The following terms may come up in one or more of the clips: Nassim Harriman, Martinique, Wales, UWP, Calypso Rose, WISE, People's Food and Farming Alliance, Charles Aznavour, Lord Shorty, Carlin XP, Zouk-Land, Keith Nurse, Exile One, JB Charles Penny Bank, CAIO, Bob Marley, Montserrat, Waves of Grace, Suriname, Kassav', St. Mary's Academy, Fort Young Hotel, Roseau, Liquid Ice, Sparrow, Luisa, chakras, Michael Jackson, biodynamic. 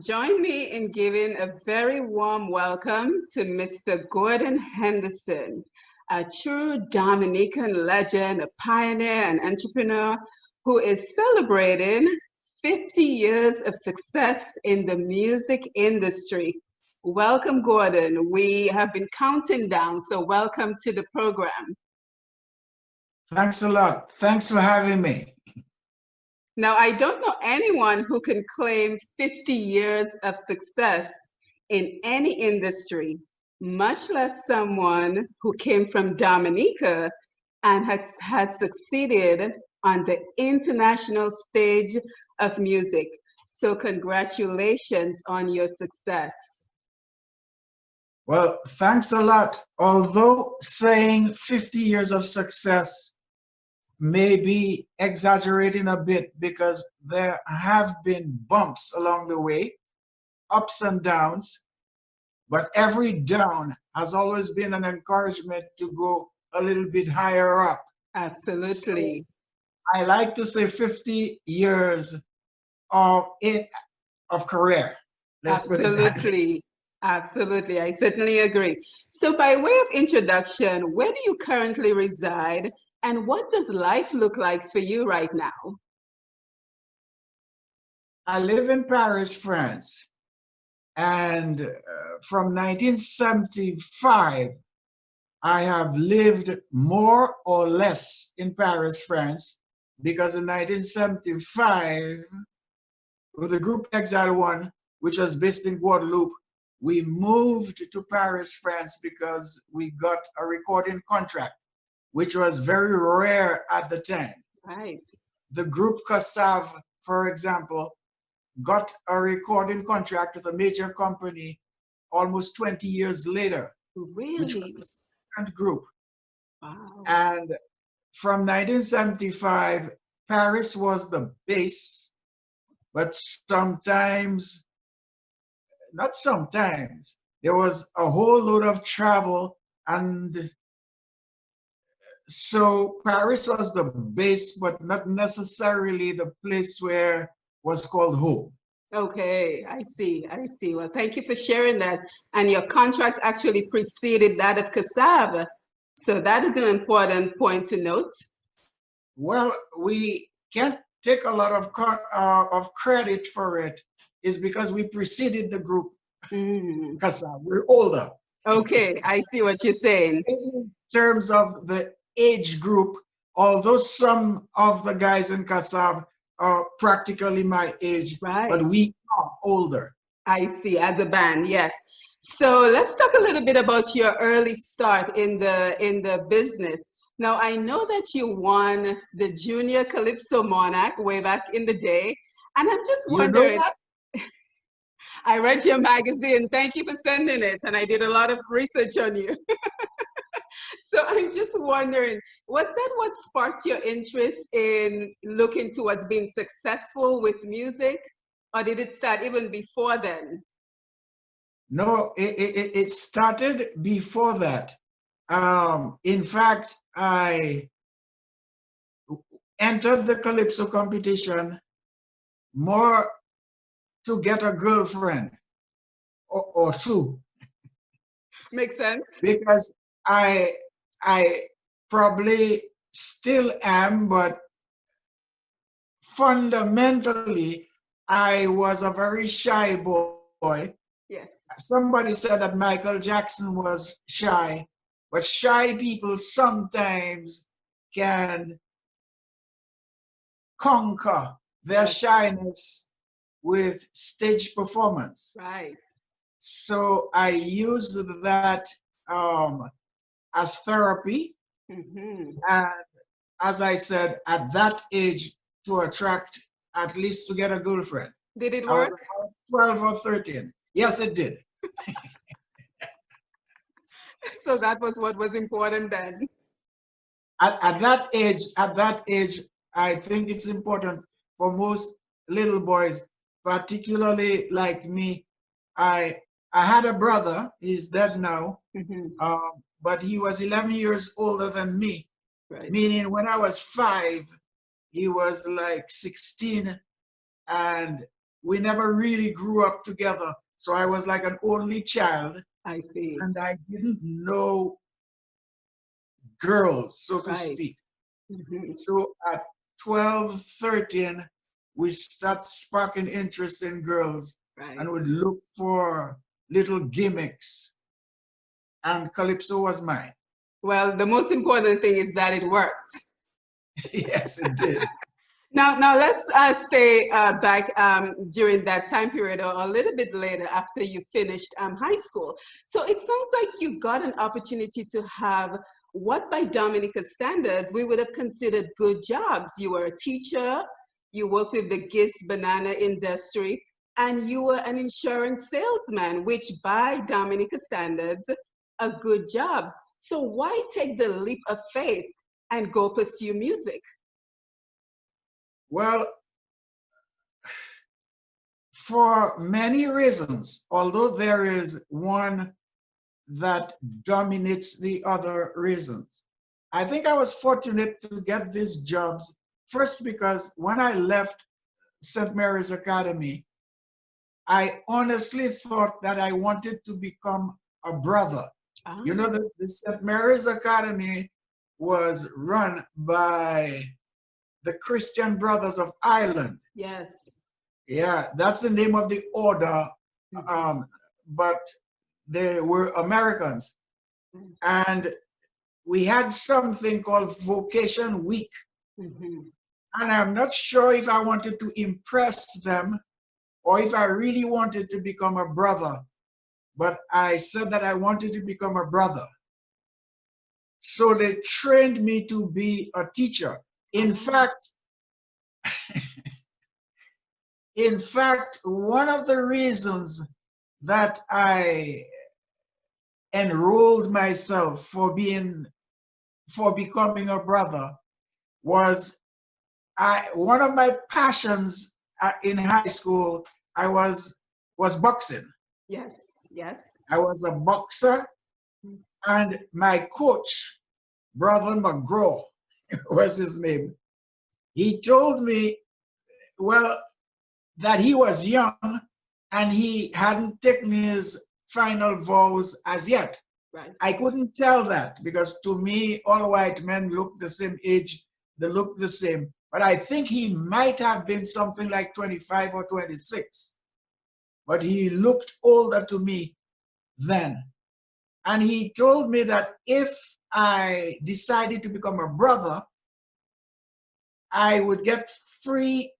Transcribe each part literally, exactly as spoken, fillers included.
Join me in giving a very warm welcome to Mister Gordon Henderson, a true Dominican legend, a pioneer and entrepreneur who is celebrating fifty years of success in the music industry. Welcome, Gordon. We have been counting down, so welcome to the program. Thanks a lot. Thanks for having me. Now, I don't know anyone who can claim fifty years of success in any industry, much less someone who came from Dominica and has, has succeeded on the international stage of music. So congratulations on your success. Well, thanks a lot. Although saying fifty years of success may be exaggerating a bit, because there have been bumps along the way, ups and downs, but every down has always been an encouragement to go a little bit higher up. Absolutely. So I like to say fifty years of it, of career. Let's Absolutely. Absolutely. I certainly agree. So by way of introduction, where do you currently reside? And what does life look like for you right now? I live in Paris, France. And uh, from nineteen seventy-five, I have lived more or less in Paris, France, because in nineteen seventy-five, with the group Exile One, which was based in Guadeloupe, we moved to Paris, France, because we got a recording contract, which was very rare at the time. Right. The group Kassav', for example, got a recording contract with a major company almost twenty years later. Really? Which was the second group. Wow. And from nineteen seventy-five, Paris was the base, but sometimes, not sometimes, there was a whole load of travel, and so Paris was the base, but not necessarily the place where was called home. Okay, I see, I see. Well, thank you for sharing that. And your contract actually preceded that of Kassav', so that is an important point to note. Well, we can't take a lot of, uh, of credit for it. It's because we preceded the group mm. Kassav'. We're older. Okay, I see what you're saying. In terms of the age group, although some of the guys in Kassav' are practically my age, right, but we are older. I see, as a band, yes. So let's talk a little bit about your early start in the, in the business. Now, I know that you won the Junior Calypso Monarch way back in the day, and I'm just wondering... You know, I read your magazine. Thank you for sending it. And I did a lot of research on you. So I'm just wondering, was that what sparked your interest in looking towards being successful with music? Or did it start even before then? No, it, it, it started before that. Um, in fact, I entered the Calypso competition more to get a girlfriend or, or two. Makes sense. Because I, I probably still am, but fundamentally, I was a very shy boy. Yes. Somebody said that Michael Jackson was shy, but shy people sometimes can conquer their shyness with stage performance. Right. So I used that um, as therapy. Mm-hmm. And as I said, at that age, to attract, at least to get a girlfriend. Did it work? I was about twelve or thirteen. Yes, it did. So that was what was important then. At, at that age, at that age, I think it's important for most little boys, particularly like me. I I had a brother, he's dead now, mm-hmm. um, but he was eleven years older than me, right, meaning when I was five, he was like sixteen, and we never really grew up together. So I was like an only child. I see. And I didn't know girls, so to right. speak. Mm-hmm. So at twelve, thirteen, we start sparking interest in girls right. and would look for little gimmicks. And Calypso was mine. Well, the most important thing is that it worked. Yes, it did. Now, now let's uh, stay uh, back um, during that time period, or a little bit later after you finished um, high school. So it sounds like you got an opportunity to have what by Dominica's standards we would have considered good jobs. You were a teacher, you worked with the GIST banana industry, and you were an insurance salesman, which by Dominica's standards are good jobs. So why take the leap of faith and go pursue music? Well, for many reasons, although there is one that dominates the other reasons. I think I was fortunate to get these jobs, first because when I left Saint Mary's Academy, I honestly thought that I wanted to become a brother. Ah. You know, the, the Saint Mary's Academy was run by the Christian Brothers of Ireland. Yes. Yeah, that's the name of the order, um, but they were Americans. And we had something called Vocation Week. Mm-hmm. And I'm not sure if I wanted to impress them or if I really wanted to become a brother, but I said that I wanted to become a brother. So they trained me to be a teacher. In fact, in fact, one of the reasons that I enrolled myself for being, for becoming a brother was I, one of my passions in high school, I was, was boxing. Yes, yes. I was a boxer, and my coach, Brother McGraw, was his name. He told me, well, that he was young and he hadn't taken his final vows as yet. Right. I couldn't tell that because to me, all white men look the same age, they look the same. But I think he might have been something like twenty-five or twenty-six. But he looked older to me then. And he told me that if I decided to become a brother, I would get free,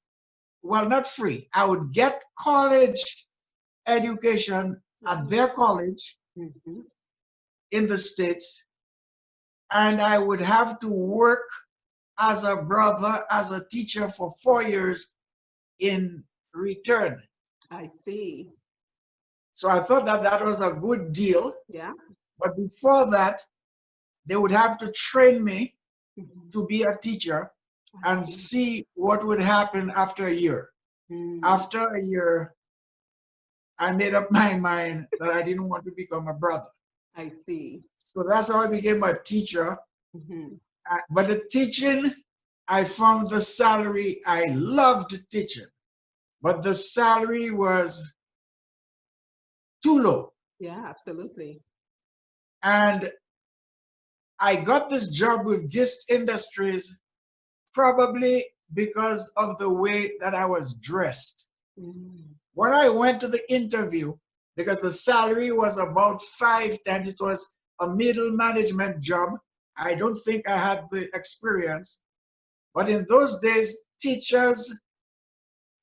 well, not free, I would get college education at their college mm-hmm. in the States, and I would have to work as a brother, as a teacher for four years in return. I see. So I thought that that was a good deal. Yeah. But before that, they would have to train me mm-hmm. to be a teacher and see what would happen after a year. Mm-hmm. After a year, I made up my mind that I didn't want to become a brother. I see. So that's how I became a teacher. Mm-hmm. I, but the teaching, I found the salary, I loved teaching, but the salary was too low. Yeah, absolutely. And I got this job with GIST Industries probably because of the way that I was dressed. Mm. When I went to the interview, because the salary was about five times, it was a middle management job. I don't think I had the experience. But in those days, teachers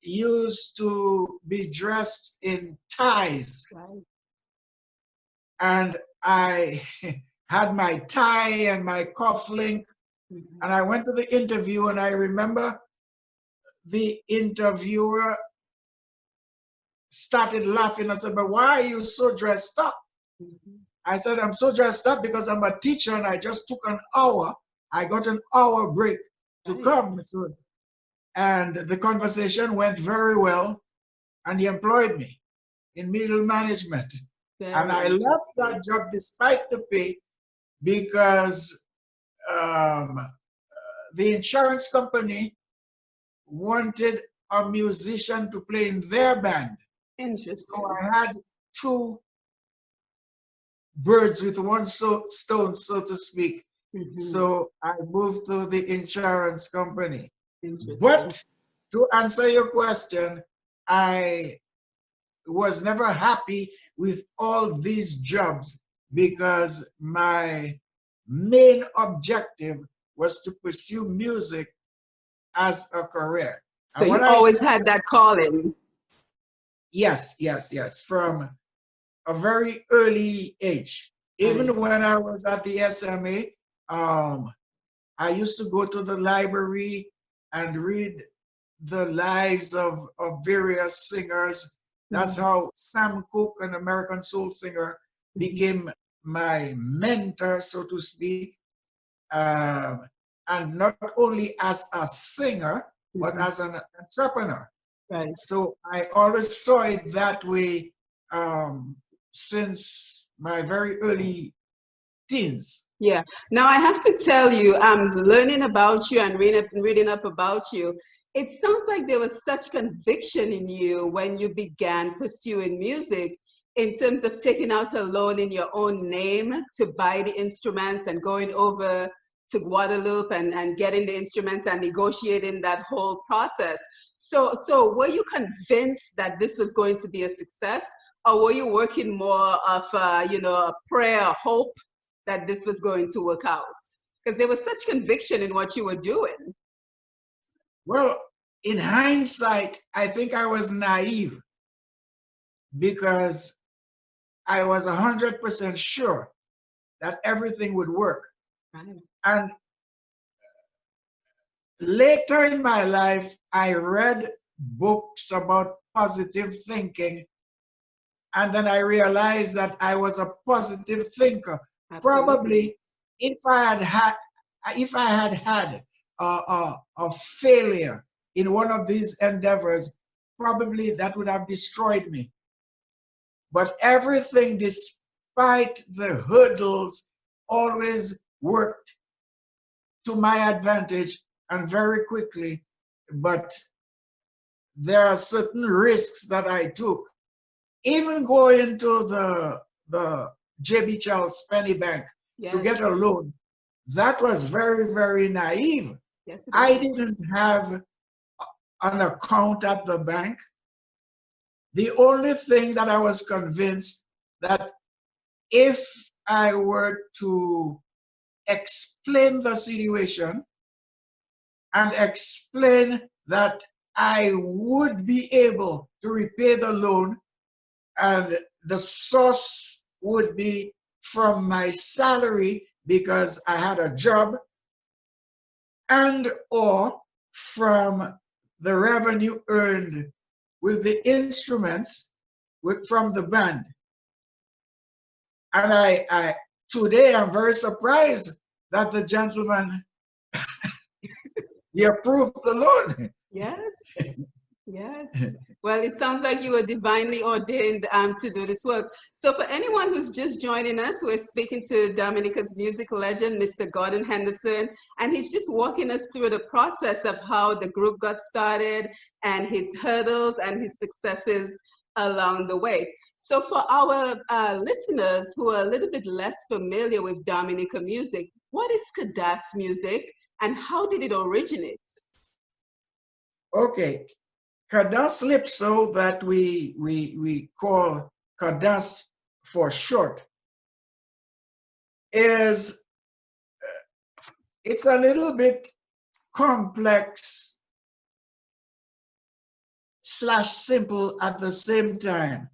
used to be dressed in ties. Right. And I had my tie and my cuff link. Mm-hmm. And I went to the interview, and I remember the interviewer started laughing and said, but why are you so dressed up? Mm-hmm. I said, I'm so dressed up because I'm a teacher and I just took an hour. I got an hour break to right. come. So, and the conversation went very well, and he employed me in middle management. Very and I left that job despite the pay, because um, the insurance company wanted a musician to play in their band. Interesting. So I had two birds with one so stone, so to speak. Mm-hmm. So I moved to the insurance company. But to answer your question, I was never happy with all these jobs because my main objective was to pursue music as a career. So you always had that calling? Yes, yes, yes, from a very early age. Even mm-hmm. when I was at the S M A, um, I used to go to the library and read the lives of, of various singers. That's how Sam Cooke, an American soul singer, became my mentor, so to speak. Uh, and not only as a singer, but as an entrepreneur. Right. So I always saw it that way um, since my very early teens. Yeah. Now I have to tell you, I'm learning about you and reading up, reading up about you. It sounds like there was such conviction in you when you began pursuing music in terms of taking out a loan in your own name to buy the instruments and going over to Guadeloupe and, and getting the instruments and negotiating that whole process. So, so were you convinced that this was going to be a success, or were you working more of a, you know, a prayer, a hope that this was going to work out? Because there was such conviction in what you were doing. Well, in hindsight, I think I was naive because I was one hundred percent sure that everything would work. Right. And later in my life, I read books about positive thinking, and then I realized that I was a positive thinker. Absolutely. Probably, if I had had, if I had had a, a, a failure in one of these endeavors, probably that would have destroyed me. But everything, despite the hurdles, always worked to my advantage and very quickly. But there are certain risks that I took. Even going to the the J B Charles Penny Bank, yes, to get a loan, that was very, very naive. Yes, I didn't have an account at the bank. The only thing that I was convinced that if I were to explain the situation and explain that I would be able to repay the loan and the source would be from my salary because I had a job, and or from the revenue earned with the instruments with, from the band. And I, I today I'm very surprised that the gentleman he approved the loan. Yes. Yes. Well, it sounds like you were divinely ordained um, to do this work. So for anyone who's just joining us, we're speaking to Dominica's music legend, Mister Gordon Henderson, and he's just walking us through the process of how the group got started and his hurdles and his successes along the way. So for our uh, listeners who are a little bit less familiar with Dominica music, what is Cadence music and how did it originate? Okay. Cadence-lypso, that we, we, we call Cadence for short, is, it's a little bit complex slash simple at the same time,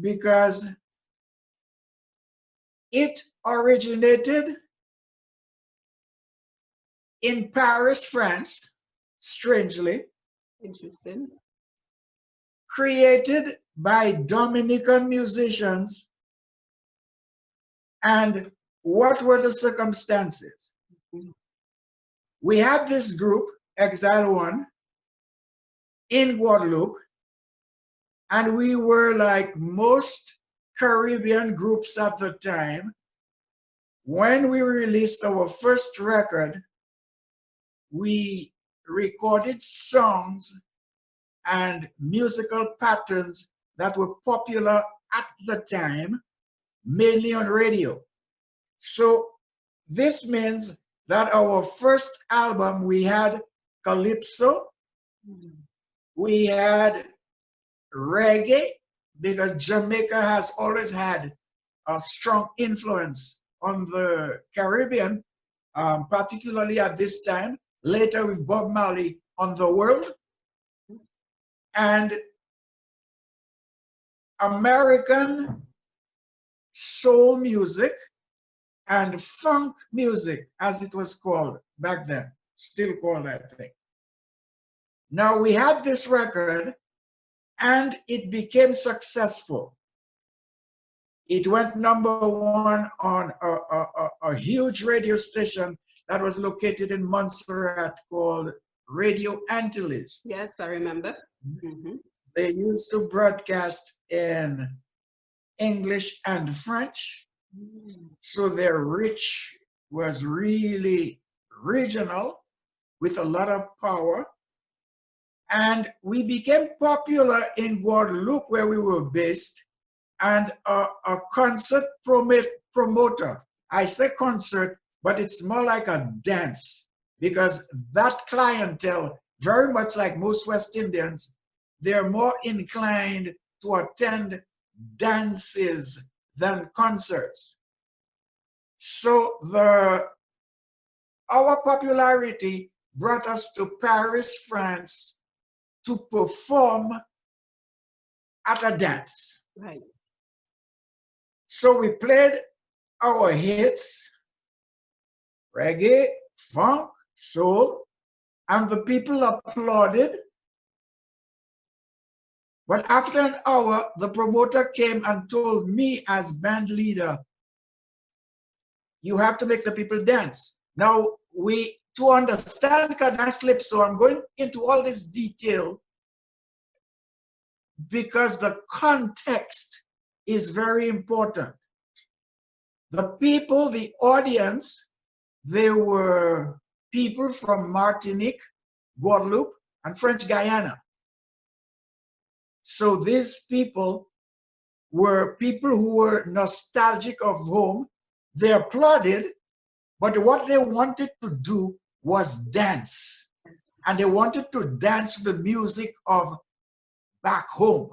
because it originated in Paris, France, strangely. Interesting. Created by Dominican musicians. And what were the circumstances? Mm-hmm. We had this group, Exile One, in Guadeloupe, and we were like most Caribbean groups at the time. When we released our first record, we recorded songs and musical patterns that were popular at the time, mainly on radio. So this means that our first album, we had Calypso, we had reggae, because Jamaica has always had a strong influence on the Caribbean, um, particularly at this time, later with Bob Marley on the world. And American soul music and funk music, as it was called back then, still called that thing. Now we had this record and it became successful. It went number one on a, a, a, a huge radio station that was located in Montserrat called Radio Antilles. Yes, I remember. Mm-hmm. They used to broadcast in English and French. Mm. So their reach was really regional with a lot of power. And we became popular in Guadeloupe, where we were based, and a, a concert promote, promoter. I say concert, but it's more like a dance, because that clientele, very much like most West Indians, they're more inclined to attend dances than concerts. So the, our popularity brought us to Paris, France, to perform at a dance. Right. So we played our hits, reggae, funk, soul, and the people applauded. But after an hour, the promoter came and told me as band leader, you have to make the people dance. Now, we, to understand Cadence-lypso, I'm going into all this detail because the context is very important. The people, the audience, they were people from Martinique, Guadeloupe, and French Guiana. So these people were people who were nostalgic of home. They applauded, but what they wanted to do was dance. Yes. And they wanted to dance the music of back home.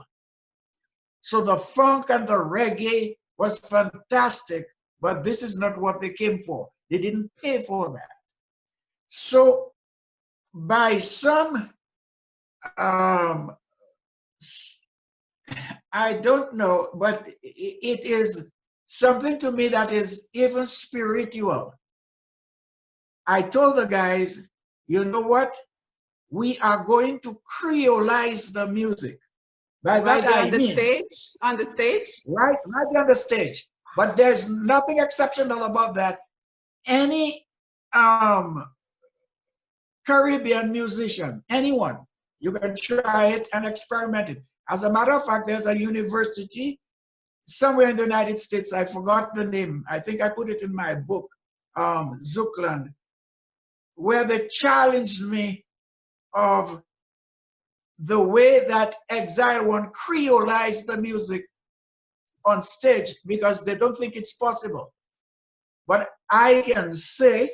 So the funk and the reggae was fantastic, but this is not what they came for. They didn't pay for that. So by some, um, I don't know, but it is something to me that is even spiritual. I told the guys, you know what? We are going to Creolize the music. By that I mean, on the stage? On the stage? Right, right on the stage. But there's nothing exceptional about that. Any um, Caribbean musician, anyone, you can try it and experiment it. As a matter of fact, there's a university somewhere in the United States. I forgot the name. I think I put it in my book, um, Zouk-Land, where they challenged me of the way that Exile One creolized the music on stage because they don't think it's possible. But I can say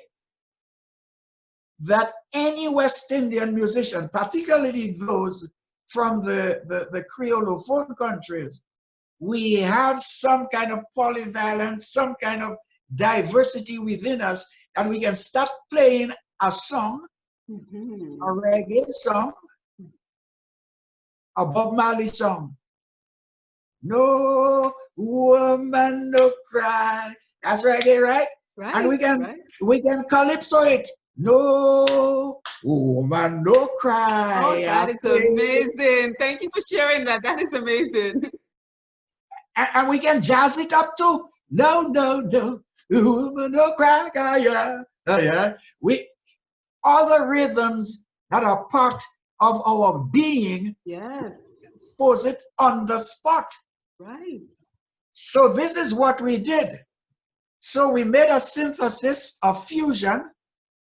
that any West Indian musician, particularly those from the, the, the Creolophone countries, we have some kind of polyvalence, some kind of diversity within us, and we can start playing a song, mm-hmm. a reggae song, a Bob Marley song. No woman, no cry. That's reggae, right? Right. And we can, right. we can calypso it. No woman, no cry. Oh, that is amazing. Thank you for sharing that. That is amazing. And, and we can jazz it up too. No, no, no. Woman, no cry. Ah, yeah. Ah, yeah. We, all the rhythms that are part of our being, yes, expose it on the spot. Right. So this is what we did. So we made a synthesis, a fusion.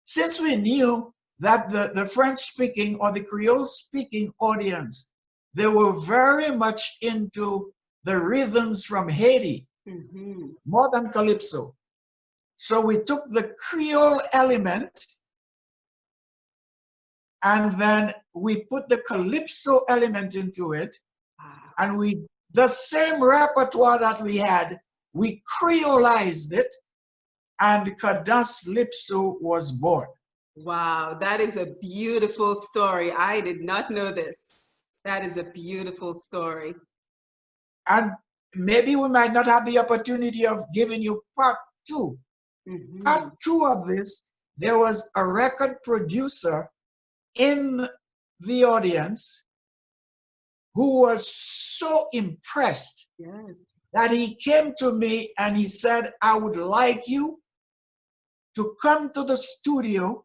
Since we knew that the, the French-speaking or the Creole-speaking audience, they were very much into the rhythms from Haiti, mm-hmm. more than Calypso. So we took the Creole element and then we put the Calypso element into it, and we, the same repertoire that we had, we Creolized it, and Cadence-lypso was born. Wow, that is a beautiful story. I did not know this. That is a beautiful story. And maybe we might not have the opportunity of giving you part two. Mm-hmm. Part two of this, there was a record producer in the audience who was so impressed yes. that he came to me and he said, I would like you to come to the studio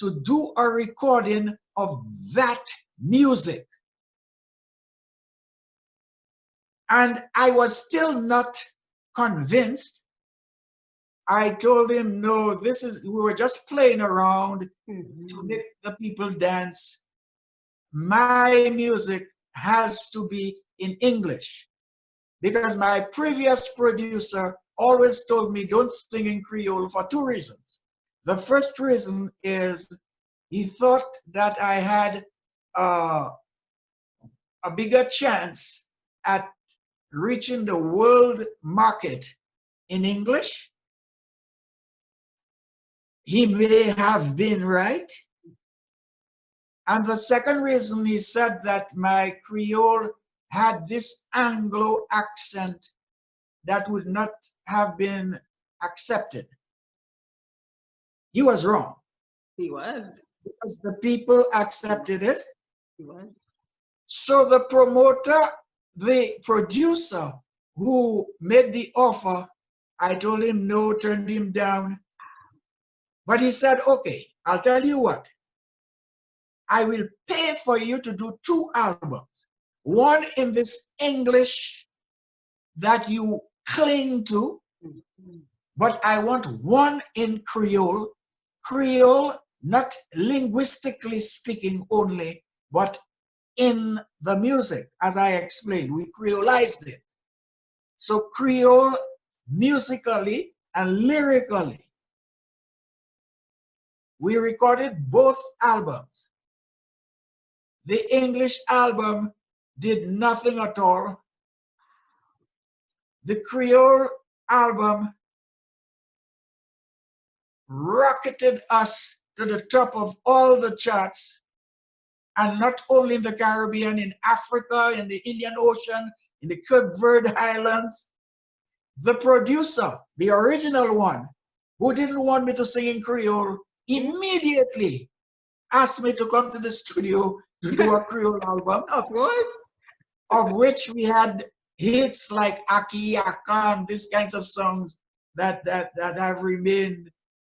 to do a recording of that music. And I was still not convinced. I told him, no, this is, we were just playing around mm-hmm. to make the people dance. My music has to be in English, because my previous producer always told me don't sing in Creole for two reasons. The first reason is he thought that I had uh, a bigger chance at reaching the world market in English. He may have been right. And the second reason, he said that my Creole had this Anglo accent that would not have been accepted. He was wrong. He was. Because the people accepted it. He was. So the promoter, the producer who made the offer, I told him no, turned him down. But he said, okay, I'll tell you what. I will pay for you to do two albums. One in this English that you cling to, but I want one in Creole. Creole, not linguistically speaking only, but in the music, as I explained, we Creolized it. So Creole musically and lyrically. We recorded both albums. The English album did nothing at all. The Creole album rocketed us to the top of all the charts, and not only in the Caribbean, in Africa, in the Indian Ocean, in the Cape Verde Islands. The producer, the original one, who didn't want me to sing in Creole, immediately asked me to come to the studio to do a Creole album, of course, of which we had hits like Aki Yaka and these kinds of songs that, that, that have remained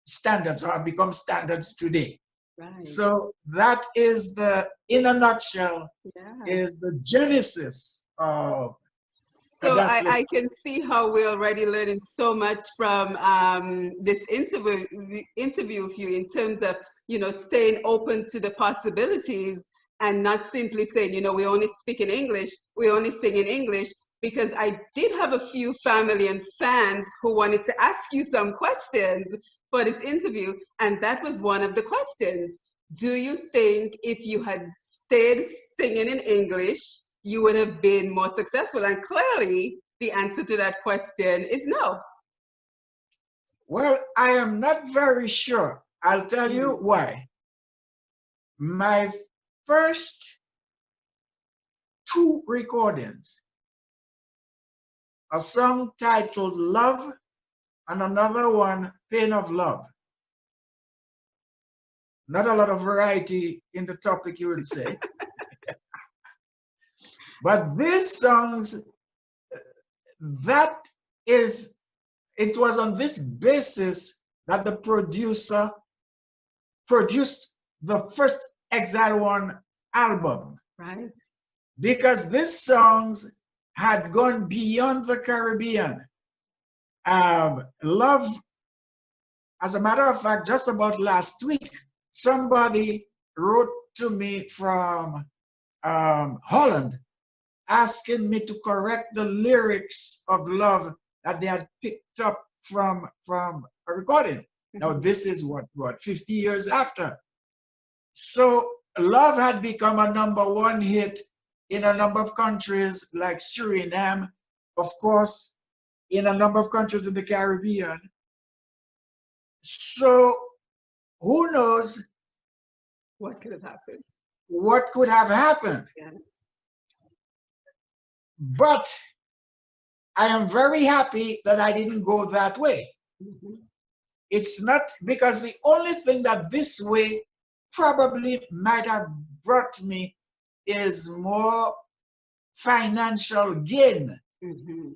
standards or have become standards today. Right. So that is the, in a nutshell, yeah. is the genesis of. So I, I can see how we're already learning so much from um, this interview interview with you in terms of, you know, staying open to the possibilities and not simply saying, you know, we only speak in English, we only sing in English, because I did have a few family and fans who wanted to ask you some questions for this interview, and that was one of the questions. Do you think if you had stayed singing in English, you would have been more successful? And clearly, the answer to that question is no. Well, I am not very sure. I'll tell you why. My first two recordings, a song titled Love and another one, Pain of Love. Not a lot of variety in the topic, you would say. But these songs, that is, it was on this basis that the producer produced the first Exile One album. Right. Because these songs had gone beyond the Caribbean. Um, Love, As a matter of fact, just about last week, somebody wrote to me from um, Holland asking me to correct the lyrics of Love that they had picked up from, from a recording. Now this is what, what, fifty years after. So Love had become a number one hit in a number of countries like Suriname, of course, in a number of countries in the Caribbean. So who knows what could have happened? What could have happened? Yes. But I am very happy that I didn't go that way. Mm-hmm. It's not, because the only thing that this way probably might have brought me is more financial gain. Mm-hmm.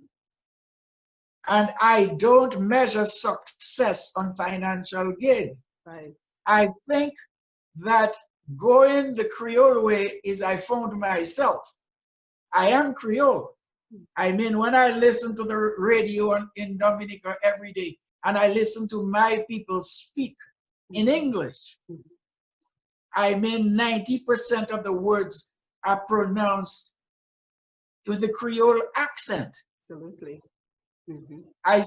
And I don't measure success on financial gain. Right. I think that going the Creole way is I found myself. I am Creole. I mean, when I listen to the radio in Dominica every day, and I listen to my people speak in English, I mean, ninety percent of the words are pronounced with a Creole accent. Absolutely. Mm-hmm. I,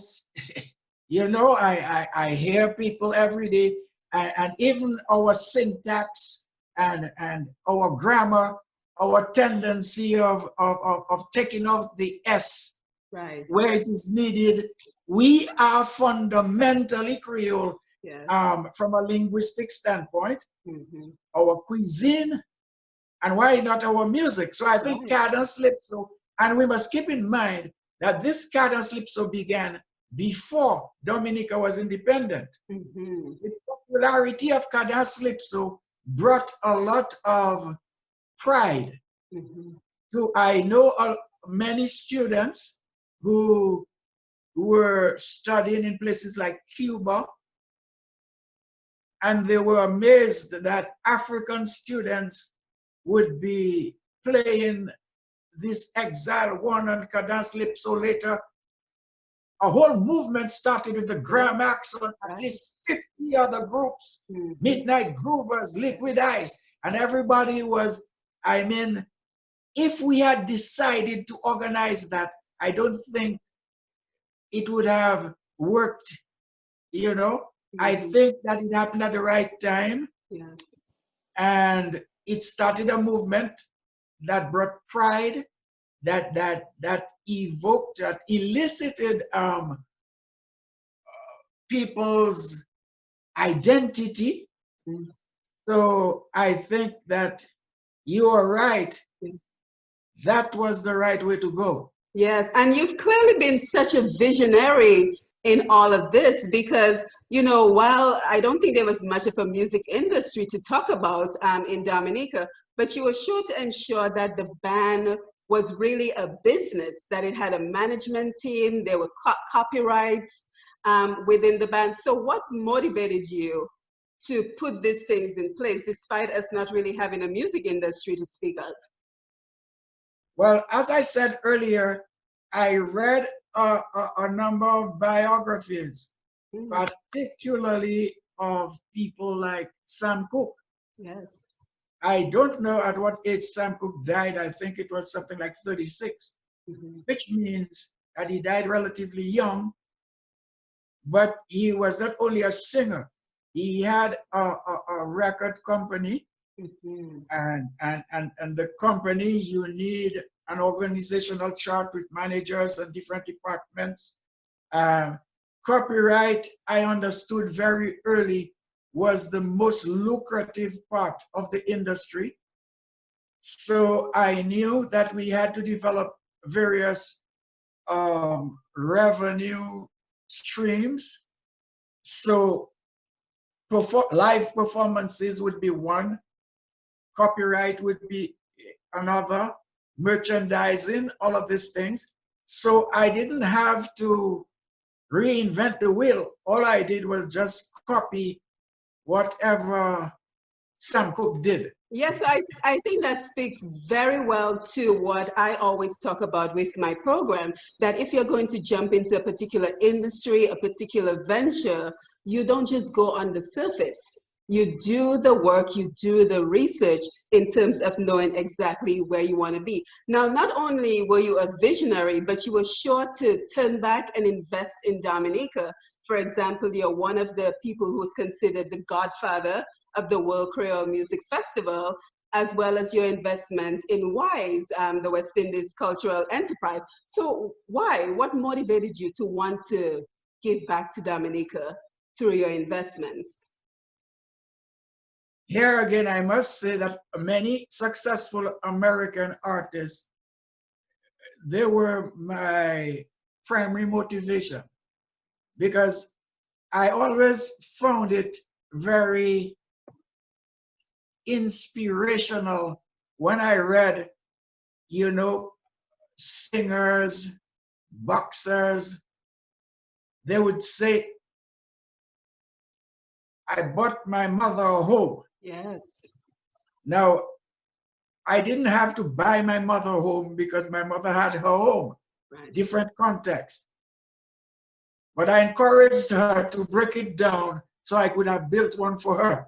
you know, I, I, I hear people every day, and, and even our syntax and, and our grammar, our tendency of, of, of, of taking off the S right. where it is needed. We are fundamentally Creole yes. um, from a linguistic standpoint, mm-hmm. our cuisine, and why not our music? So I think right. Cadence-lypso, and we must keep in mind that this Cadence-lypso began before Dominica was independent. Mm-hmm. The popularity of Cadence-lypso brought a lot of pride. Mm-hmm. So I know uh, many students who were studying in places like Cuba, and they were amazed that African students would be playing this Exile One and Cadence-lypso later. A whole movement started with the Grand Max and at least fifty other groups, mm-hmm. Midnight Groovers, Liquid Ice, and everybody was, I mean, if we had decided to organize that, I don't think it would have worked, you know? Mm-hmm. I think that it happened at the right time. Yes. And it started a movement that brought pride, that, that, that evoked, that elicited um, people's identity. Mm-hmm. So I think that you are right. That was the right way to go. Yes, and you've clearly been such a visionary in all of this, because, you know, while I don't think there was much of a music industry to talk about um, in Dominica, but you were sure to ensure that the band was really a business, that it had a management team, there were co copyrights um, within the band. So what motivated you to put these things in place, despite us not really having a music industry to speak of? Well, as I said earlier, I read a, a, a number of biographies, mm. particularly of people like Sam Cooke. Yes. I don't know at what age Sam Cooke died. I think it was something like thirty-six, mm-hmm. which means that he died relatively young, but he was not only a singer, he had a, a, a record company, mm-hmm. and, and, and, and the company, you need an organizational chart with managers and different departments. Uh, copyright, I understood very early, was the most lucrative part of the industry. So I knew that we had to develop various um, revenue streams. So Perfor- live performances would be one, copyright would be another, merchandising, all of these things. So I didn't have to reinvent the wheel. All I did was just copy whatever Sam Cooke did. Yes, I, I think that speaks very well to what I always talk about with my program, that if you're going to jump into a particular industry, a particular venture, you don't just go on the surface. You do the work, you do the research in terms of knowing exactly where you want to be. Now, not only were you a visionary, but you were sure to turn back and invest in Dominica. For example, you're one of the people who's considered the godfather of the World Creole Music Festival, as well as your investments in WISE, um, the West Indies Cultural Enterprise. So why? What motivated you to want to give back to Dominica through your investments? Here again, I must say that many successful American artists, they were my primary motivation, because I always found it very inspirational when I read, you know, singers, boxers, they would say, I bought my mother a home. Yes. Now, I didn't have to buy my mother a home because my mother had her home, right. Different context. But I encouraged her to break it down so I could have built one for her.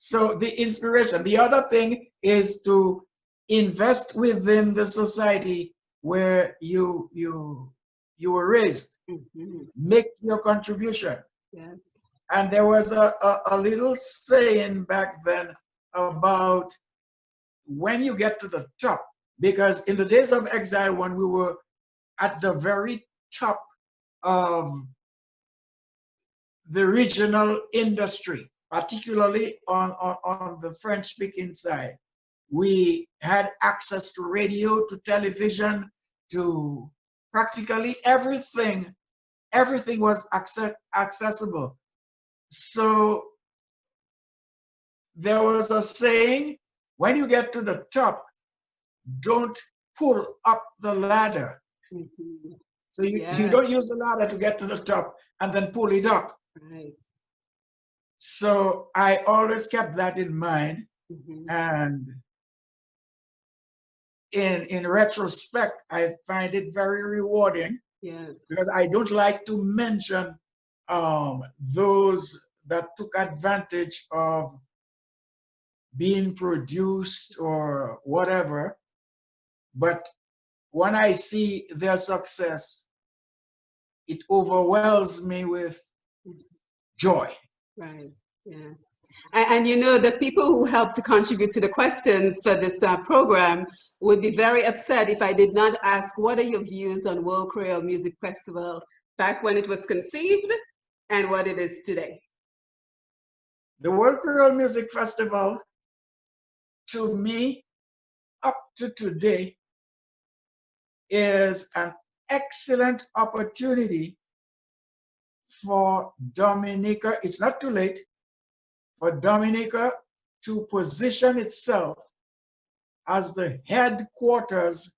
So the inspiration. The other thing is to invest within the society where you, you, you were raised. Mm-hmm. Make your contribution. Yes. And there was a, a, a little saying back then about when you get to the top, because in the days of Exile One, we were at the very top of the regional industry, particularly on, on, on the French-speaking side. We had access to radio, to television, to practically everything. Everything was access accessible. So there was a saying, when you get to the top, don't pull up the ladder. Mm-hmm. So you, yes. you don't use the ladder to get to the top and then pull it up. Right. So I always kept that in mind. Mm-hmm. And in, in retrospect, I find it very rewarding. Yes. Because I don't like to mention Um, those that took advantage of being produced or whatever. But when I see their success, it overwhelms me with joy. Right, yes. And, and you know, the people who helped to contribute to the questions for this uh, program would be very upset if I did not ask, what are your views on World Creole Music Festival back when it was conceived and what it is today? The World Creole Music Festival, to me, up to today, is an excellent opportunity for Dominica, it's not too late, for Dominica to position itself as the headquarters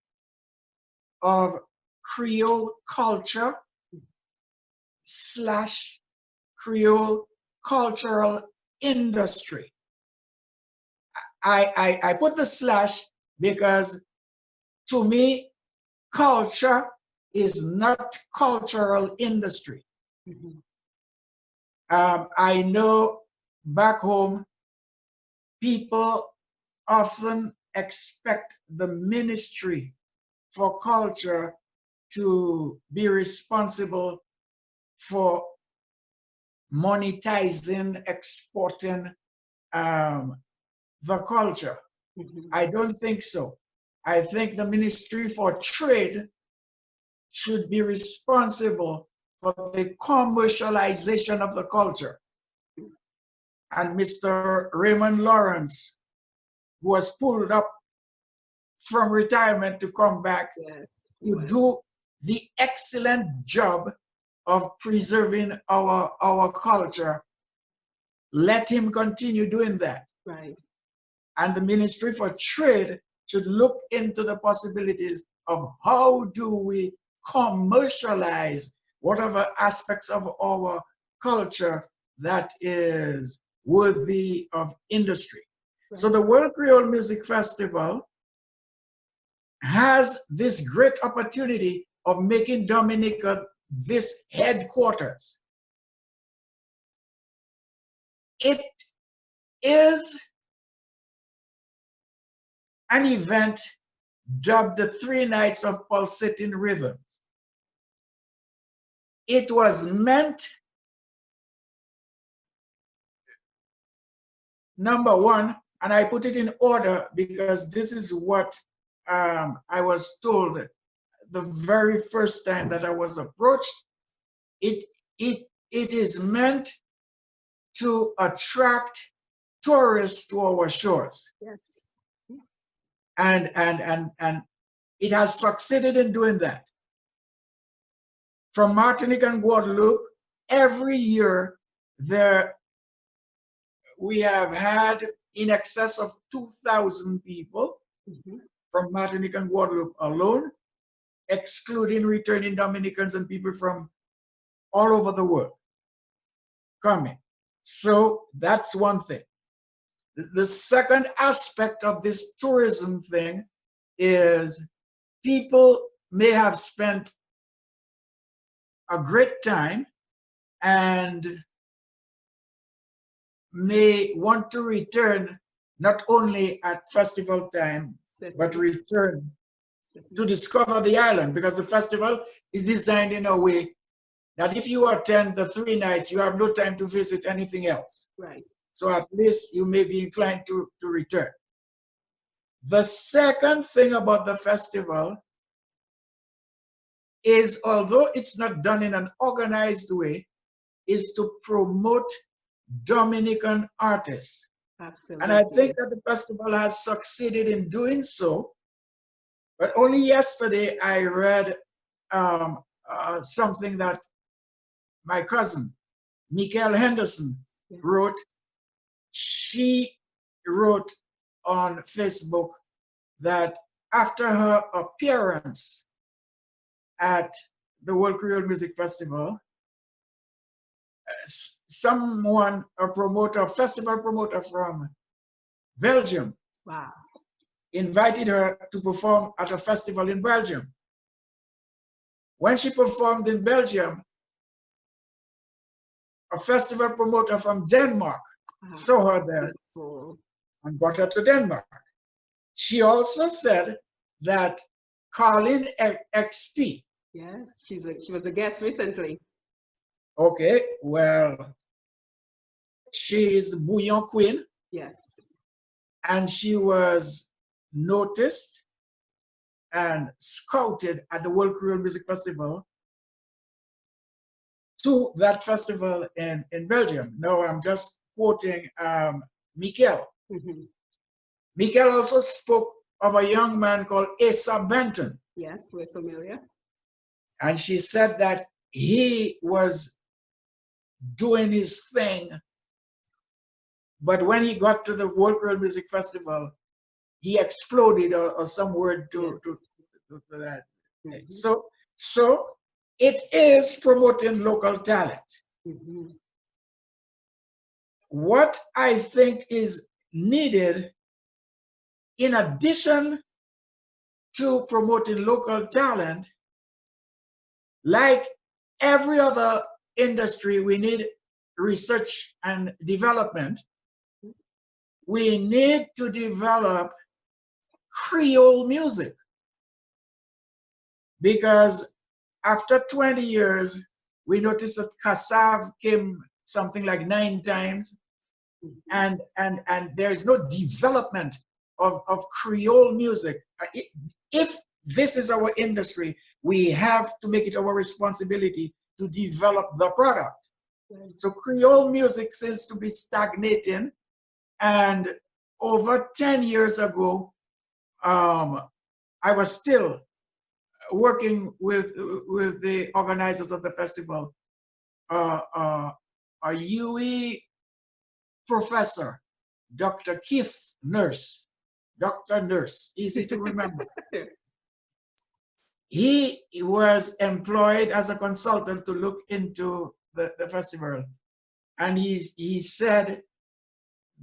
of Creole culture slash Creole cultural industry. I, I, I put the slash because to me, culture is not cultural industry. Mm-hmm. um, I know back home, people often expect the Ministry for Culture to be responsible for monetizing, exporting um, the culture. Mm-hmm. I don't think so. I think the Ministry for Trade should be responsible for the commercialization of the culture. And Mister Raymond Lawrence was pulled up from retirement to come back yes. to wow. do the excellent job of preserving our our culture. Let him continue doing that. Right. And the Ministry for Trade should look into the possibilities of how do we commercialize whatever aspects of our culture that is worthy of industry. Right. So the World Creole Music Festival has this great opportunity of making Dominica this headquarters. It is an event dubbed the Three Nights of Pulsating Rhythms. It was meant, number one, and I put it in order because this is what um, I was told the very first time that I was approached. It, it, it is meant to attract tourists to our shores. Yes. And, and, and, and it has succeeded in doing that. From Martinique and Guadeloupe, every year there we have had in excess of two thousand people mm-hmm. from Martinique and Guadeloupe alone, excluding returning Dominicans and people from all over the world coming. So that's one thing. The second aspect of this tourism thing is people may have spent a great time and may want to return not only at festival time, but return to discover the island, because the festival is designed in a way that if you attend the three nights, you have no time to visit anything else. Right. So at least you may be inclined to, to return. The second thing about the festival is, although it's not done in an organized way, is to promote Dominican artists. Absolutely. And I think that the festival has succeeded in doing so. But only yesterday I read um, uh, something that my cousin, Michèle Henderson, yeah. wrote. She wrote on Facebook that after her appearance at the World Creole Music Festival, someone, a promoter, a festival promoter from Belgium, wow. invited her to perform at a festival in Belgium. When she performed in Belgium, a festival promoter from Denmark wow. saw her there Beautiful. and got her to Denmark. She also said that Carlin X P. Yes, she's a, she was a guest recently. Okay, well, she is Bouillon Queen. Yes. And she was noticed and scouted at the World Creole Music Festival to that festival in, in Belgium. No, I'm just quoting um, Michèle. Mm-hmm. Michèle also spoke of a young man called Asa Benton. Yes, we're familiar. And she said that he was doing his thing, but when he got to the World Creole Music Festival, he exploded, or, or some word to, yes. to, to, to that. Mm-hmm. So, so it is promoting local talent. Mm-hmm. What I think is needed, in addition to promoting local talent, like every other industry, we need research and development. We need to develop Creole music, because after twenty years, we noticed that Kassav' came something like nine times, and, and, and there is no development Of, of Creole music. If this is our industry, we have to make it our responsibility to develop the product. Right. So Creole music seems to be stagnating, and over ten years ago, um, I was still working with, with the organizers of the festival, uh, uh, a U E professor, Doctor Keith Nurse, Doctor Nurse, easy to remember. He was employed as a consultant to look into the, the festival. And he, he said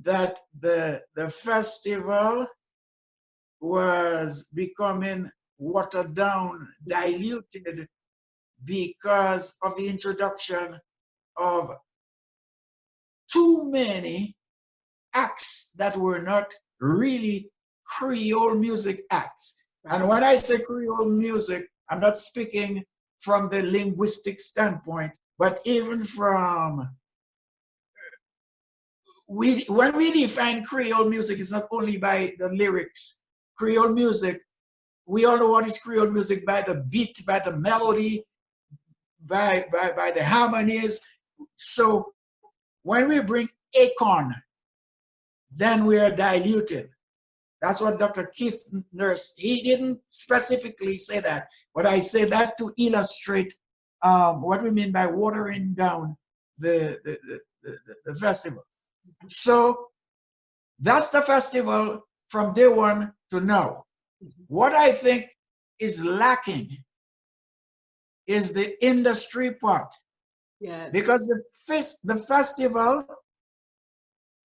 that the, the festival was becoming watered down, diluted, because of the introduction of too many acts that were not really Creole music acts. And when I say Creole music, I'm not speaking from the linguistic standpoint, but even from, we, when we define Creole music, it's not only by the lyrics. Creole music, we all know what is Creole music by the beat, by the melody, by, by, by the harmonies. So when we bring acorn, then we are diluted. That's what Doctor Keith Nurse, he didn't specifically say that, but I say that to illustrate um, what we mean by watering down the, the, the, the, the festival. So that's the festival from day one to now. What I think is lacking is the industry part. Yes. Because the, fest, the festival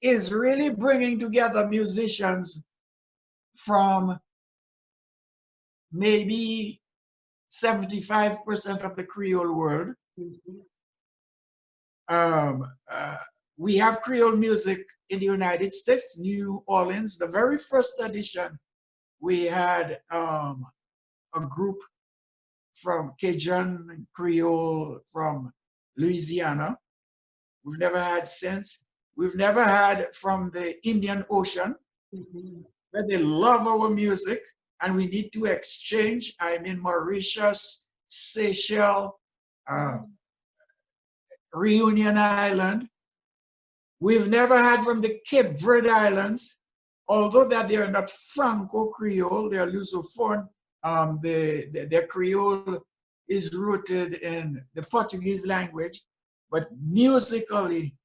is really bringing together musicians from maybe seventy-five percent of the Creole world. Mm-hmm. um, uh, we have Creole music in the United States, New Orleans. The very first edition, we had um, a group from Cajun Creole from Louisiana. We've never had since. We've never had from the Indian Ocean. Mm-hmm. Where they love our music, and we need to exchange. I mean, Mauritius, Seychelles, um, Reunion Island. We've never had from the Cape Verde Islands, although that they are not Franco-Creole, they are Lusophone. Um, the, the, their Creole is rooted in the Portuguese language, but musically,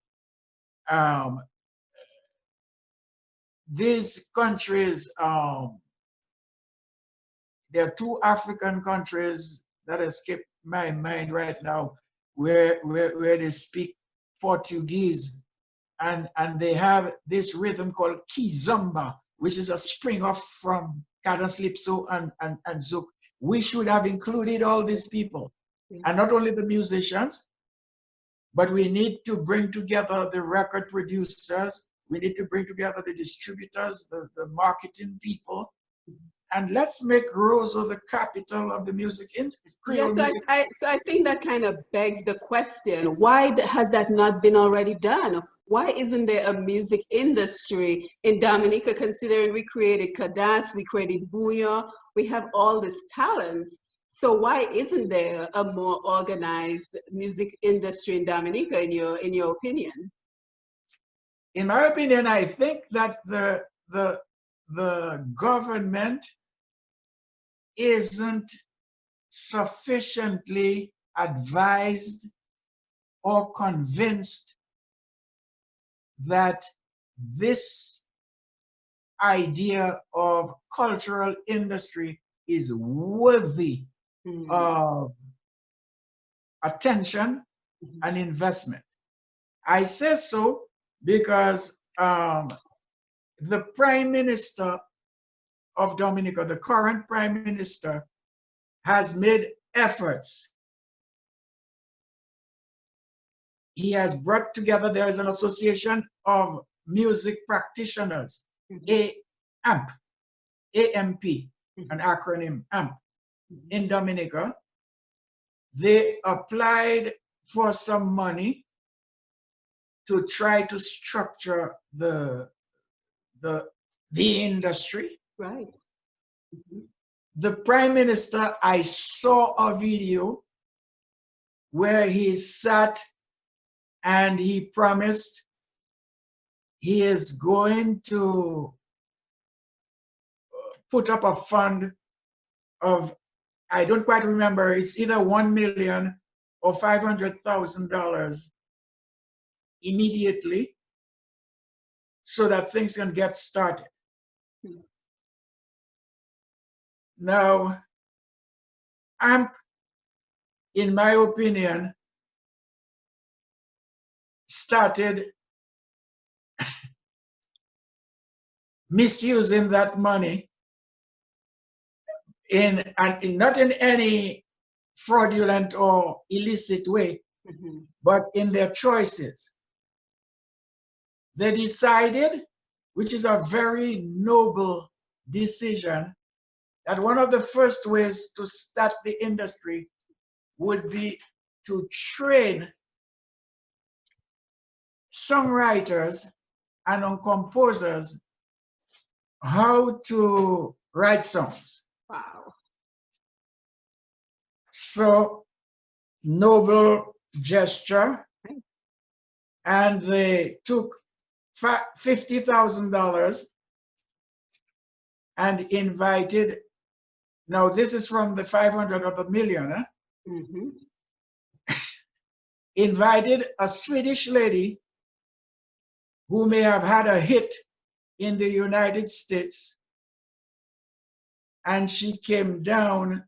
um, these countries, um, there are two African countries that escape my mind right now, where, where, where they speak Portuguese, and, and they have this rhythm called Kizomba, which is a spring off from Cadence-lypso and, and, and Zouk. We should have included all these people, and not only the musicians, but we need to bring together the record producers. We need to bring together the distributors, the, the marketing people, and let's make Roseau the capital of the music industry. Yes, so, music. I, I, so I think that kind of begs the question, why has that not been already done? Why isn't there a music industry in Dominica, considering we created Cadence, we created Bouillon, we have all this talent? So why isn't there a more organized music industry in Dominica, in your, in your opinion? In my opinion, I think that the, the, the government isn't sufficiently advised or convinced that this idea of cultural industry is worthy mm-hmm. of attention mm-hmm. and investment. I say so because um, the Prime Minister of Dominica, the current Prime Minister, has made efforts. He has brought together, there is an association of music practitioners, mm-hmm. A M P, A M P, mm-hmm. an acronym A M P, mm-hmm. in Dominica. They applied for some money to try to structure the, the, the industry. Right. Mm-hmm. The Prime Minister, I saw a video where he sat and he promised he is going to put up a fund of, I don't quite remember, it's either one million dollars or five hundred thousand dollars immediately, so that things can get started. Hmm. Now, A M P, in my opinion, started misusing that money in, and in not in any fraudulent or illicit way, mm-hmm. but in their choices. They decided, which is a very noble decision, that one of the first ways to start the industry would be to train songwriters and composers how to write songs. Wow. So, noble gesture, and they took fifty thousand dollars and invited, now this is from the five hundred of a million, huh? Mm-hmm. Invited a Swedish lady who may have had a hit in the United States, and she came down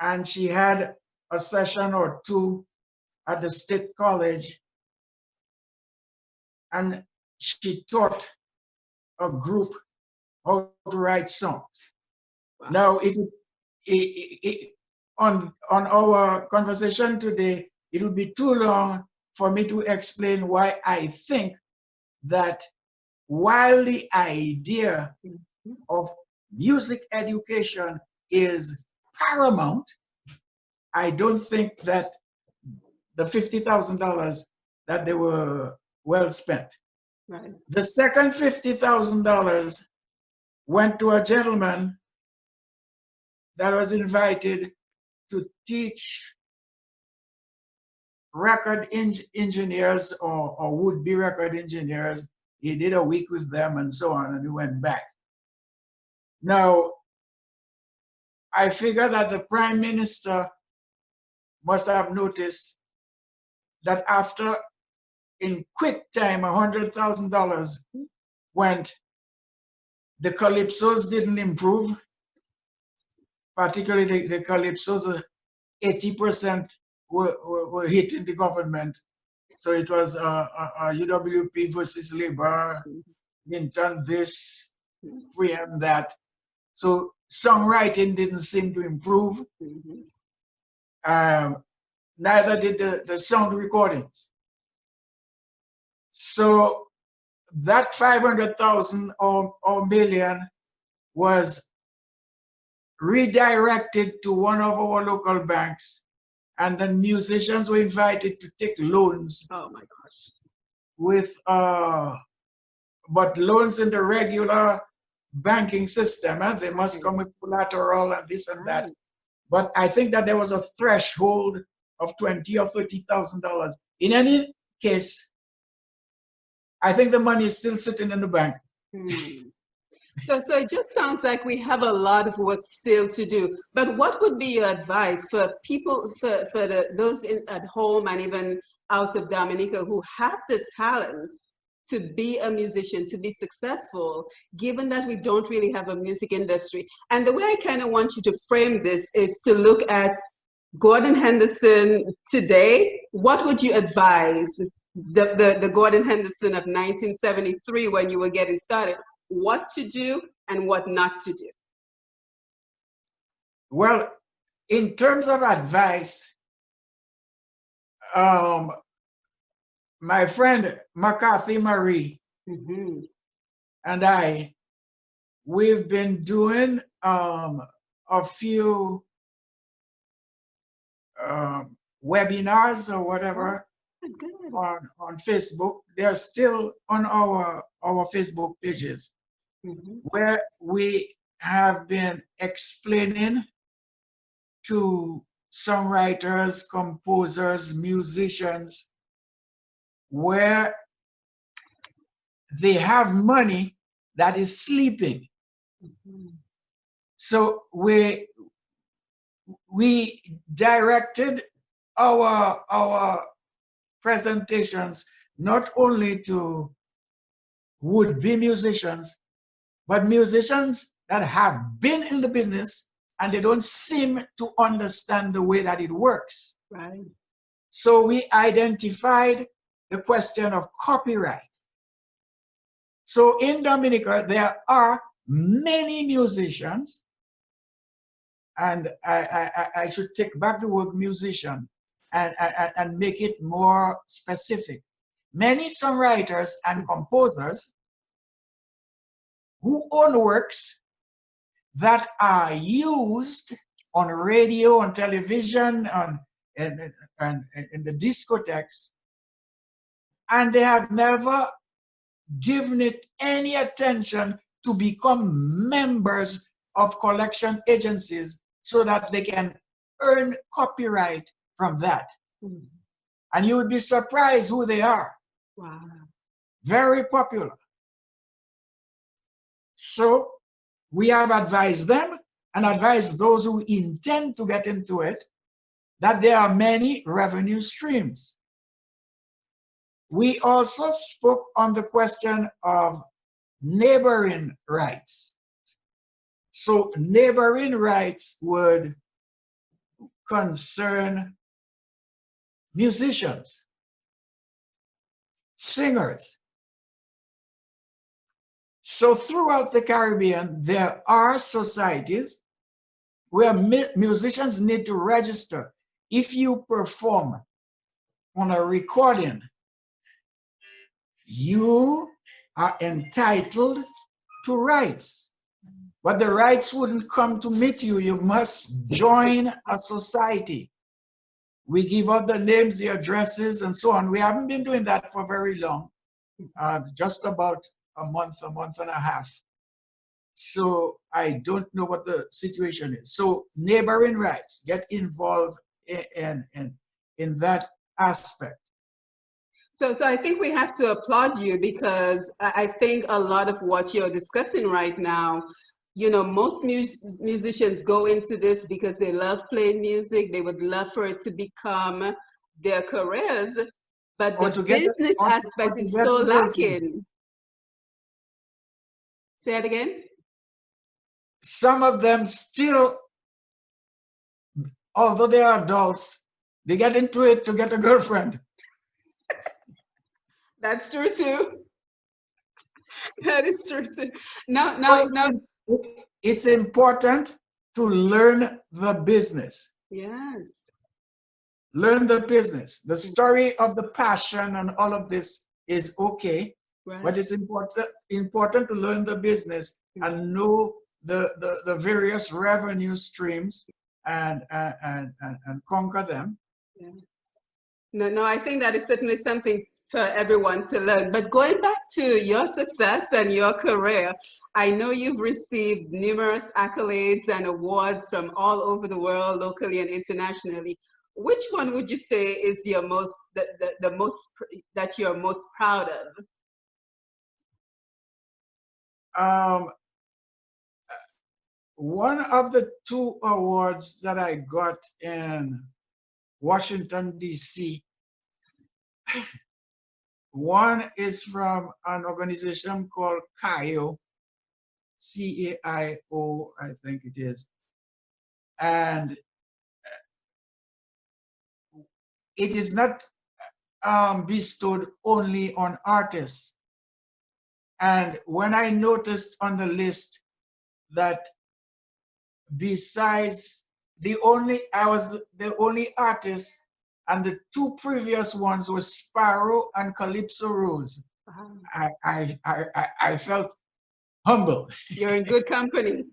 and she had a session or two at the State College, and she taught a group how to write songs. Wow. Now, it, it, it, on, on our conversation today, it will be too long for me to explain why I think that while the idea mm-hmm. of music education is paramount, I don't think that the fifty thousand dollars that they were well spent. Right. The second fifty thousand dollars went to a gentleman that was invited to teach record engineers or, or would-be record engineers. He did a week with them and so on, and he went back. Now, I figure that the Prime Minister must have noticed that after, in quick time, one hundred thousand dollars went. The Calypsos didn't improve, particularly the, the Calypsos, eighty percent were, were, were hitting the government. So it was uh, uh, uh, U W P versus Labour, Clinton this, Freeham that. So songwriting didn't seem to improve. Um, neither did the, the sound recordings. So that five hundred thousand or, or million was redirected to one of our local banks, and then musicians were invited to take loans. Oh my gosh! With uh, but loans in the regular banking system, and eh? They must come with collateral and this and that. But I think that there was a threshold of twenty or thirty thousand dollars. In any case, I think the money is still sitting in the bank. Hmm. So, so it just sounds like we have a lot of work still to do. But what would be your advice for people, for, for the, those in, at home and even out of Dominica who have the talent to be a musician, to be successful, given that we don't really have a music industry? And the way I kind of want you to frame this is to look at Gordon Henderson today. What would you advise The, the, the Gordon Henderson of nineteen seventy-three, when you were getting started, what to do and what not to do? Well, in terms of advice, um, my friend McCarthy Marie mm-hmm. and I, we've been doing um, a few um, webinars or whatever. Good. On, on Facebook. They are still on our, our Facebook pages, mm-hmm. where we have been explaining to songwriters, composers, musicians, where they have money that is sleeping. Mm-hmm. So we, we directed our, our presentations not only to would-be musicians, but musicians that have been in the business and they don't seem to understand the way that it works. Right. So we identified the question of copyright. So in Dominica, there are many musicians, and I, I, I should take back the word musician and, and, and make it more specific. Many songwriters and composers who own works that are used on radio, on television, on and, and, and in the discotheques, and they have never given it any attention to become members of collection agencies so that they can earn copyright from that. Mm. And you would be surprised who they are. Wow. Very popular. So we have advised them and advised those who intend to get into it that there are many revenue streams. We also spoke on the question of neighboring rights. So neighboring rights would concern musicians, singers. So throughout the Caribbean, there are societies where musicians need to register. If you perform on a recording, you are entitled to rights, but the rights wouldn't come to meet you. You must join a society. We give out the names, the addresses, and so on. We haven't been doing that for very long, uh, just about a month, a month and a half. So I don't know what the situation is. So neighboring rights, get involved in, in, in that aspect. So, so I think we have to applaud you, because I think a lot of what you're discussing right now, you know, most mus musicians go into this because they love playing music. They would love for it to become their careers, but or the business get, aspect to, is so lacking. Say that again? Some of them still, although they are adults, they get into it to get a girlfriend. That's true too. That is true too. No, no, no. It's important to learn the business. Yes. Learn the business. The story of the passion and all of this is okay, right. But it's important important to learn the business and know the the, the various revenue streams and and and, and conquer them. Yeah. No, no, I think that is certainly something for everyone to learn. But going back to your success and your career, I know you've received numerous accolades and awards from all over the world, locally and internationally. Which one would you say is your most, the, the, the most, that you're most proud of? Um, one of the two awards that I got in Washington, D C One is from an organization called C A I O, C A I O, I think it is. And it is not um, bestowed only on artists. And when I noticed on the list that besides the only, I was the only artist, and the two previous ones were Sparrow and Calypso Rose. Wow. I, I, I, I felt humbled. You're in good company.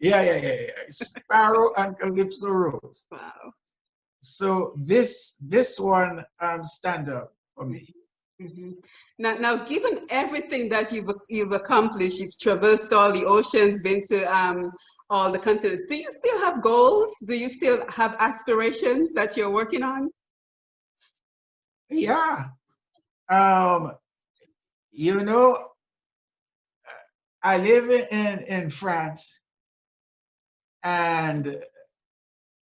yeah, yeah, yeah, yeah. Sparrow and Calypso Rose. Wow. So this, this one um, stand up for me. Mm-hmm. Now, now, given everything that you've, you've accomplished, you've traversed all the oceans, been to um, all the continents, do you still have goals? Do you still have aspirations that you're working on? Yeah. Um, you know, I live in, in France, and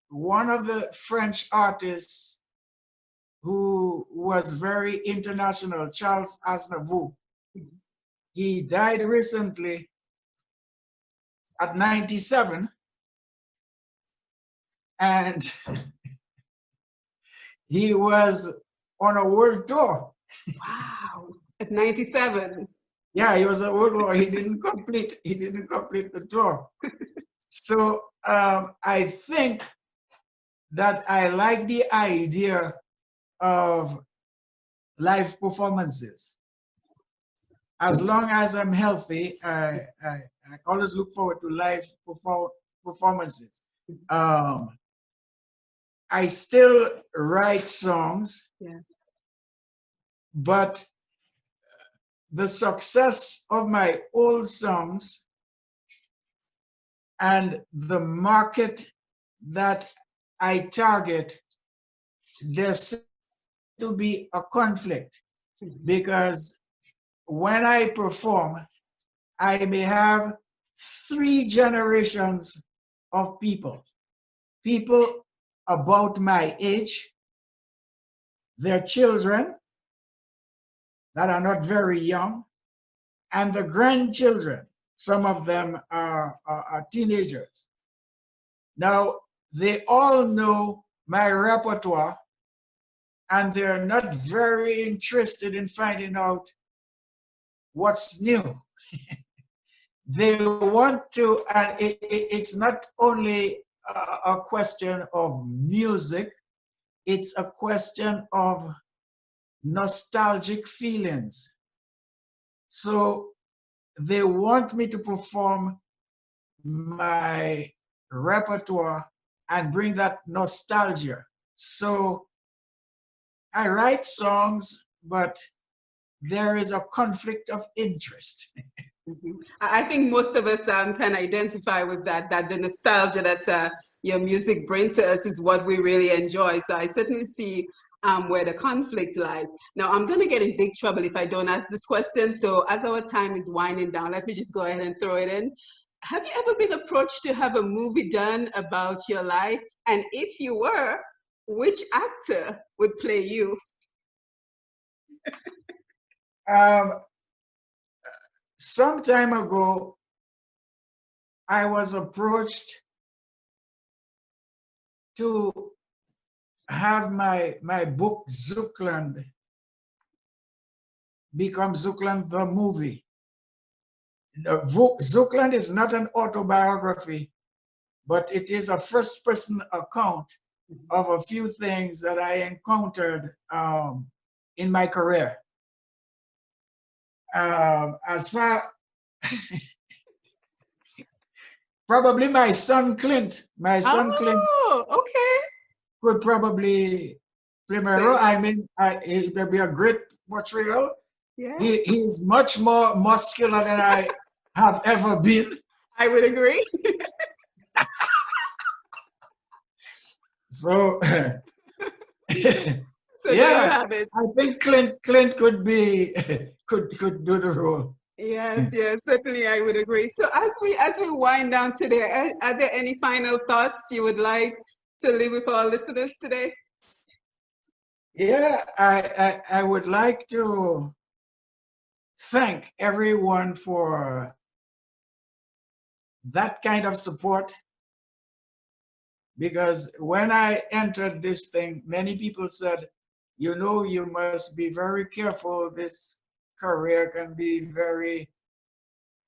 one of the French artists who was very international, Charles Aznavour, he died recently at ninety-seven, and he was on a world tour. Wow, at ninety-seven. Yeah, he was a woodworker. He didn't complete. He didn't complete the tour. So um, I think that I like the idea of live performances. As long as I'm healthy, I, I, I always look forward to live perform performances. Um, I still write songs, yes, but the success of my old songs and the market that I target, there's to be a conflict, because when I perform, I may have three generations of people. People about my age, their children that are not very young, and the grandchildren. Some of them are, are, are teenagers. Now, they all know my repertoire, and they're not very interested in finding out what's new. They want to, and it, it, it's not only a, a question of music, it's a question of nostalgic feelings. So they want me to perform my repertoire and bring that nostalgia. So I write songs, but there is a conflict of interest. Mm-hmm. I think most of us um, can identify with that, that the nostalgia that uh, your music brings to us is what we really enjoy. So I certainly see um, where the conflict lies. Now, I'm going to get in big trouble if I don't ask this question. So as our time is winding down, let me just go ahead and throw it in. Have you ever been approached to have a movie done about your life? And if you were, which actor would play you? um, some time ago, I was approached to have my, my book, Zouk-Land, become Zouk-Land the movie. Zouk-Land is not an autobiography, but it is a first-person account of a few things that I encountered um, in my career. Um, as far, probably my son Clint, my son oh, Clint okay. could probably play my role. I mean, I, it would be a great portrayal. Yeah. He, he's much more muscular than I have ever been. I would agree. So, so yeah, I think Clint Clint could be could could do the role. Yes, yes, certainly I would agree. So as we as we wind down today, are, are there any final thoughts you would like to leave with our listeners today? Yeah, I I, I would like to thank everyone for that kind of support. Because when I entered this thing, many people said, you know, you must be very careful. This career can be very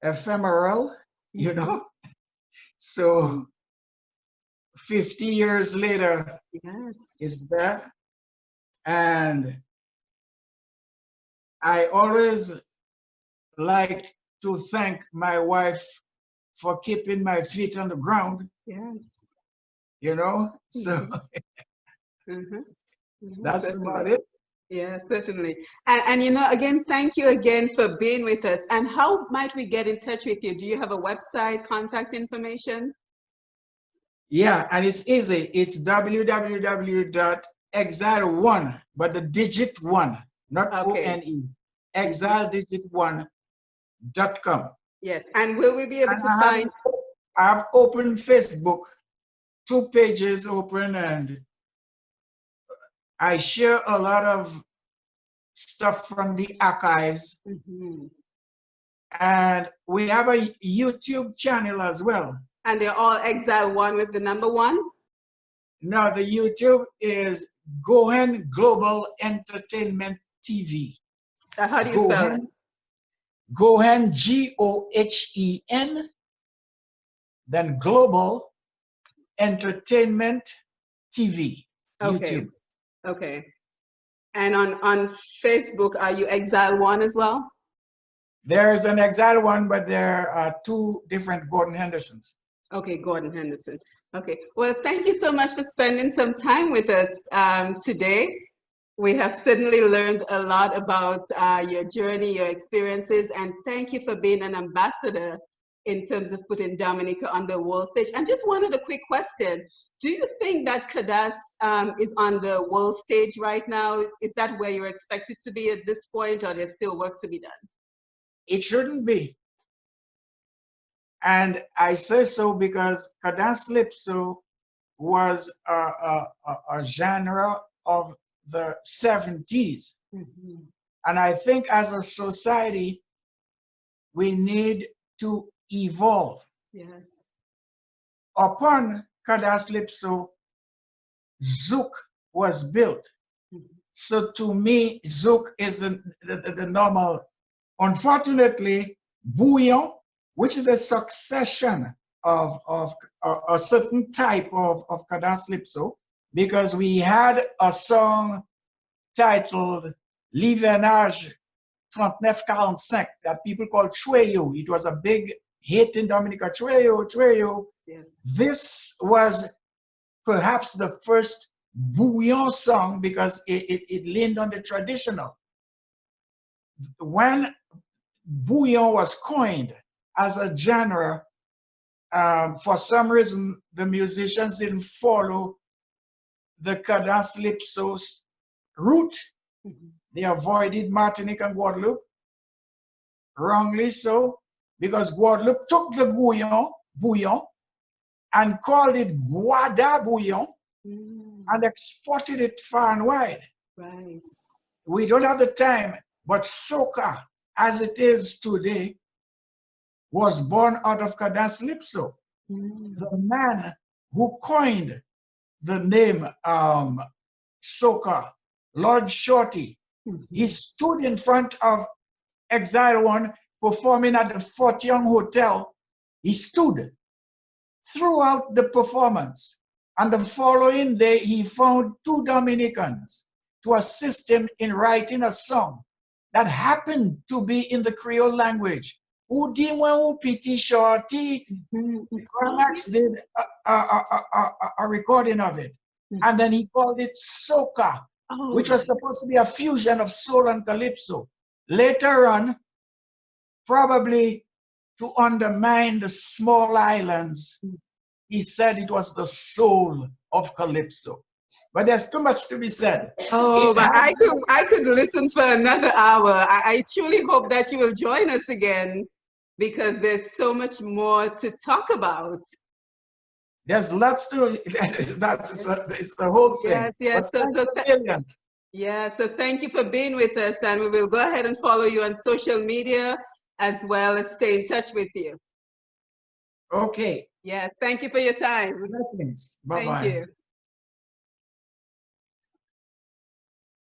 ephemeral, you know? So fifty years later, yes, it's there. And I always like to thank my wife for keeping my feet on the ground. Yes. You know, so mm-hmm. that's certainly about it. Yeah, certainly. And, and, you know, again, thank you again for being with us. And how might we get in touch with you? Do you have a website, contact information? Yeah, and it's easy. It's w w w dot exile one, but the digit one, not okay. O N E, exile digit one dot com. Yes, and will we be able and to I find... Have, I have opened Facebook. Two pages open, and I share a lot of stuff from the archives. Mm-hmm. And we have a YouTube channel as well. And they're all Exile One with the number one? No, the YouTube is Gohen Global Entertainment T V. How do you Gohen, spell it? Gohen, G O H E N, then Global Entertainment T V, okay. YouTube. Okay. And on, on Facebook, are you Exile One as well? There's an Exile One, but there are two different Gordon Hendersons. Okay, Gordon Henderson. Okay. Well, thank you so much for spending some time with us um, today. We have certainly learned a lot about uh, your journey, your experiences, and thank you for being an ambassador in terms of putting Dominica on the world stage. And just wanted a quick question. Do you think that Cadence um, is on the world stage right now? Is that where you're expected to be at this point, or there's still work to be done? It shouldn't be. And I say so because Cadence-lypso was a, a, a genre of the seventies. Mm-hmm. And I think as a society, we need to evolve. Yes. Upon Cadence-lypso, Zouk was built. Mm-hmm. So to me, Zouk is the, the, the normal. Unfortunately, Bouillon, which is a succession of, of, of a certain type of, of Cadence-lypso, because we had a song titled L'Hivernage thirty-nine forty-five that people call Chueyo. It was a big hit in Dominica, Chueyo, Chueyo. Yes. This was perhaps the first Bouillon song because it, it, it leaned on the traditional. When Bouillon was coined as a genre, um, for some reason, the musicians didn't follow the Cadence-lypso's route. Mm-hmm. They avoided Martinique and Guadeloupe, wrongly so, because Guadeloupe took the bouillon, bouillon and called it Guada Bouillon, mm. and exported it far and wide. Right. We don't have the time, but soca, as it is today, was born out of Cadence-lypso. Mm. The man who coined the name um, soca, Lord Shorty, mm-hmm. he stood in front of Exile One performing at the Fort Young Hotel. He stood throughout the performance. And the following day, he found two Dominicans to assist him in writing a song that happened to be in the Creole language. Udimwe Upiti Shorty, Max did a, a, a, a, a recording of it. Mm-hmm. And then he called it soca, oh, which was supposed to be a fusion of soul and calypso. Later on, probably to undermine the small islands, mm-hmm. he said it was the soul of calypso. But there's too much to be said. Oh, but I could, I could listen for another hour. I, I truly hope that you will join us again, because there's so much more to talk about. There's lots to, that's, it's, a, it's the whole thing. Yes, yes. So, so th yeah, so thank you for being with us, and we will go ahead and follow you on social media as well as stay in touch with you. Okay. Yes, thank you for your time. Blessings. Bye-bye. Thank you.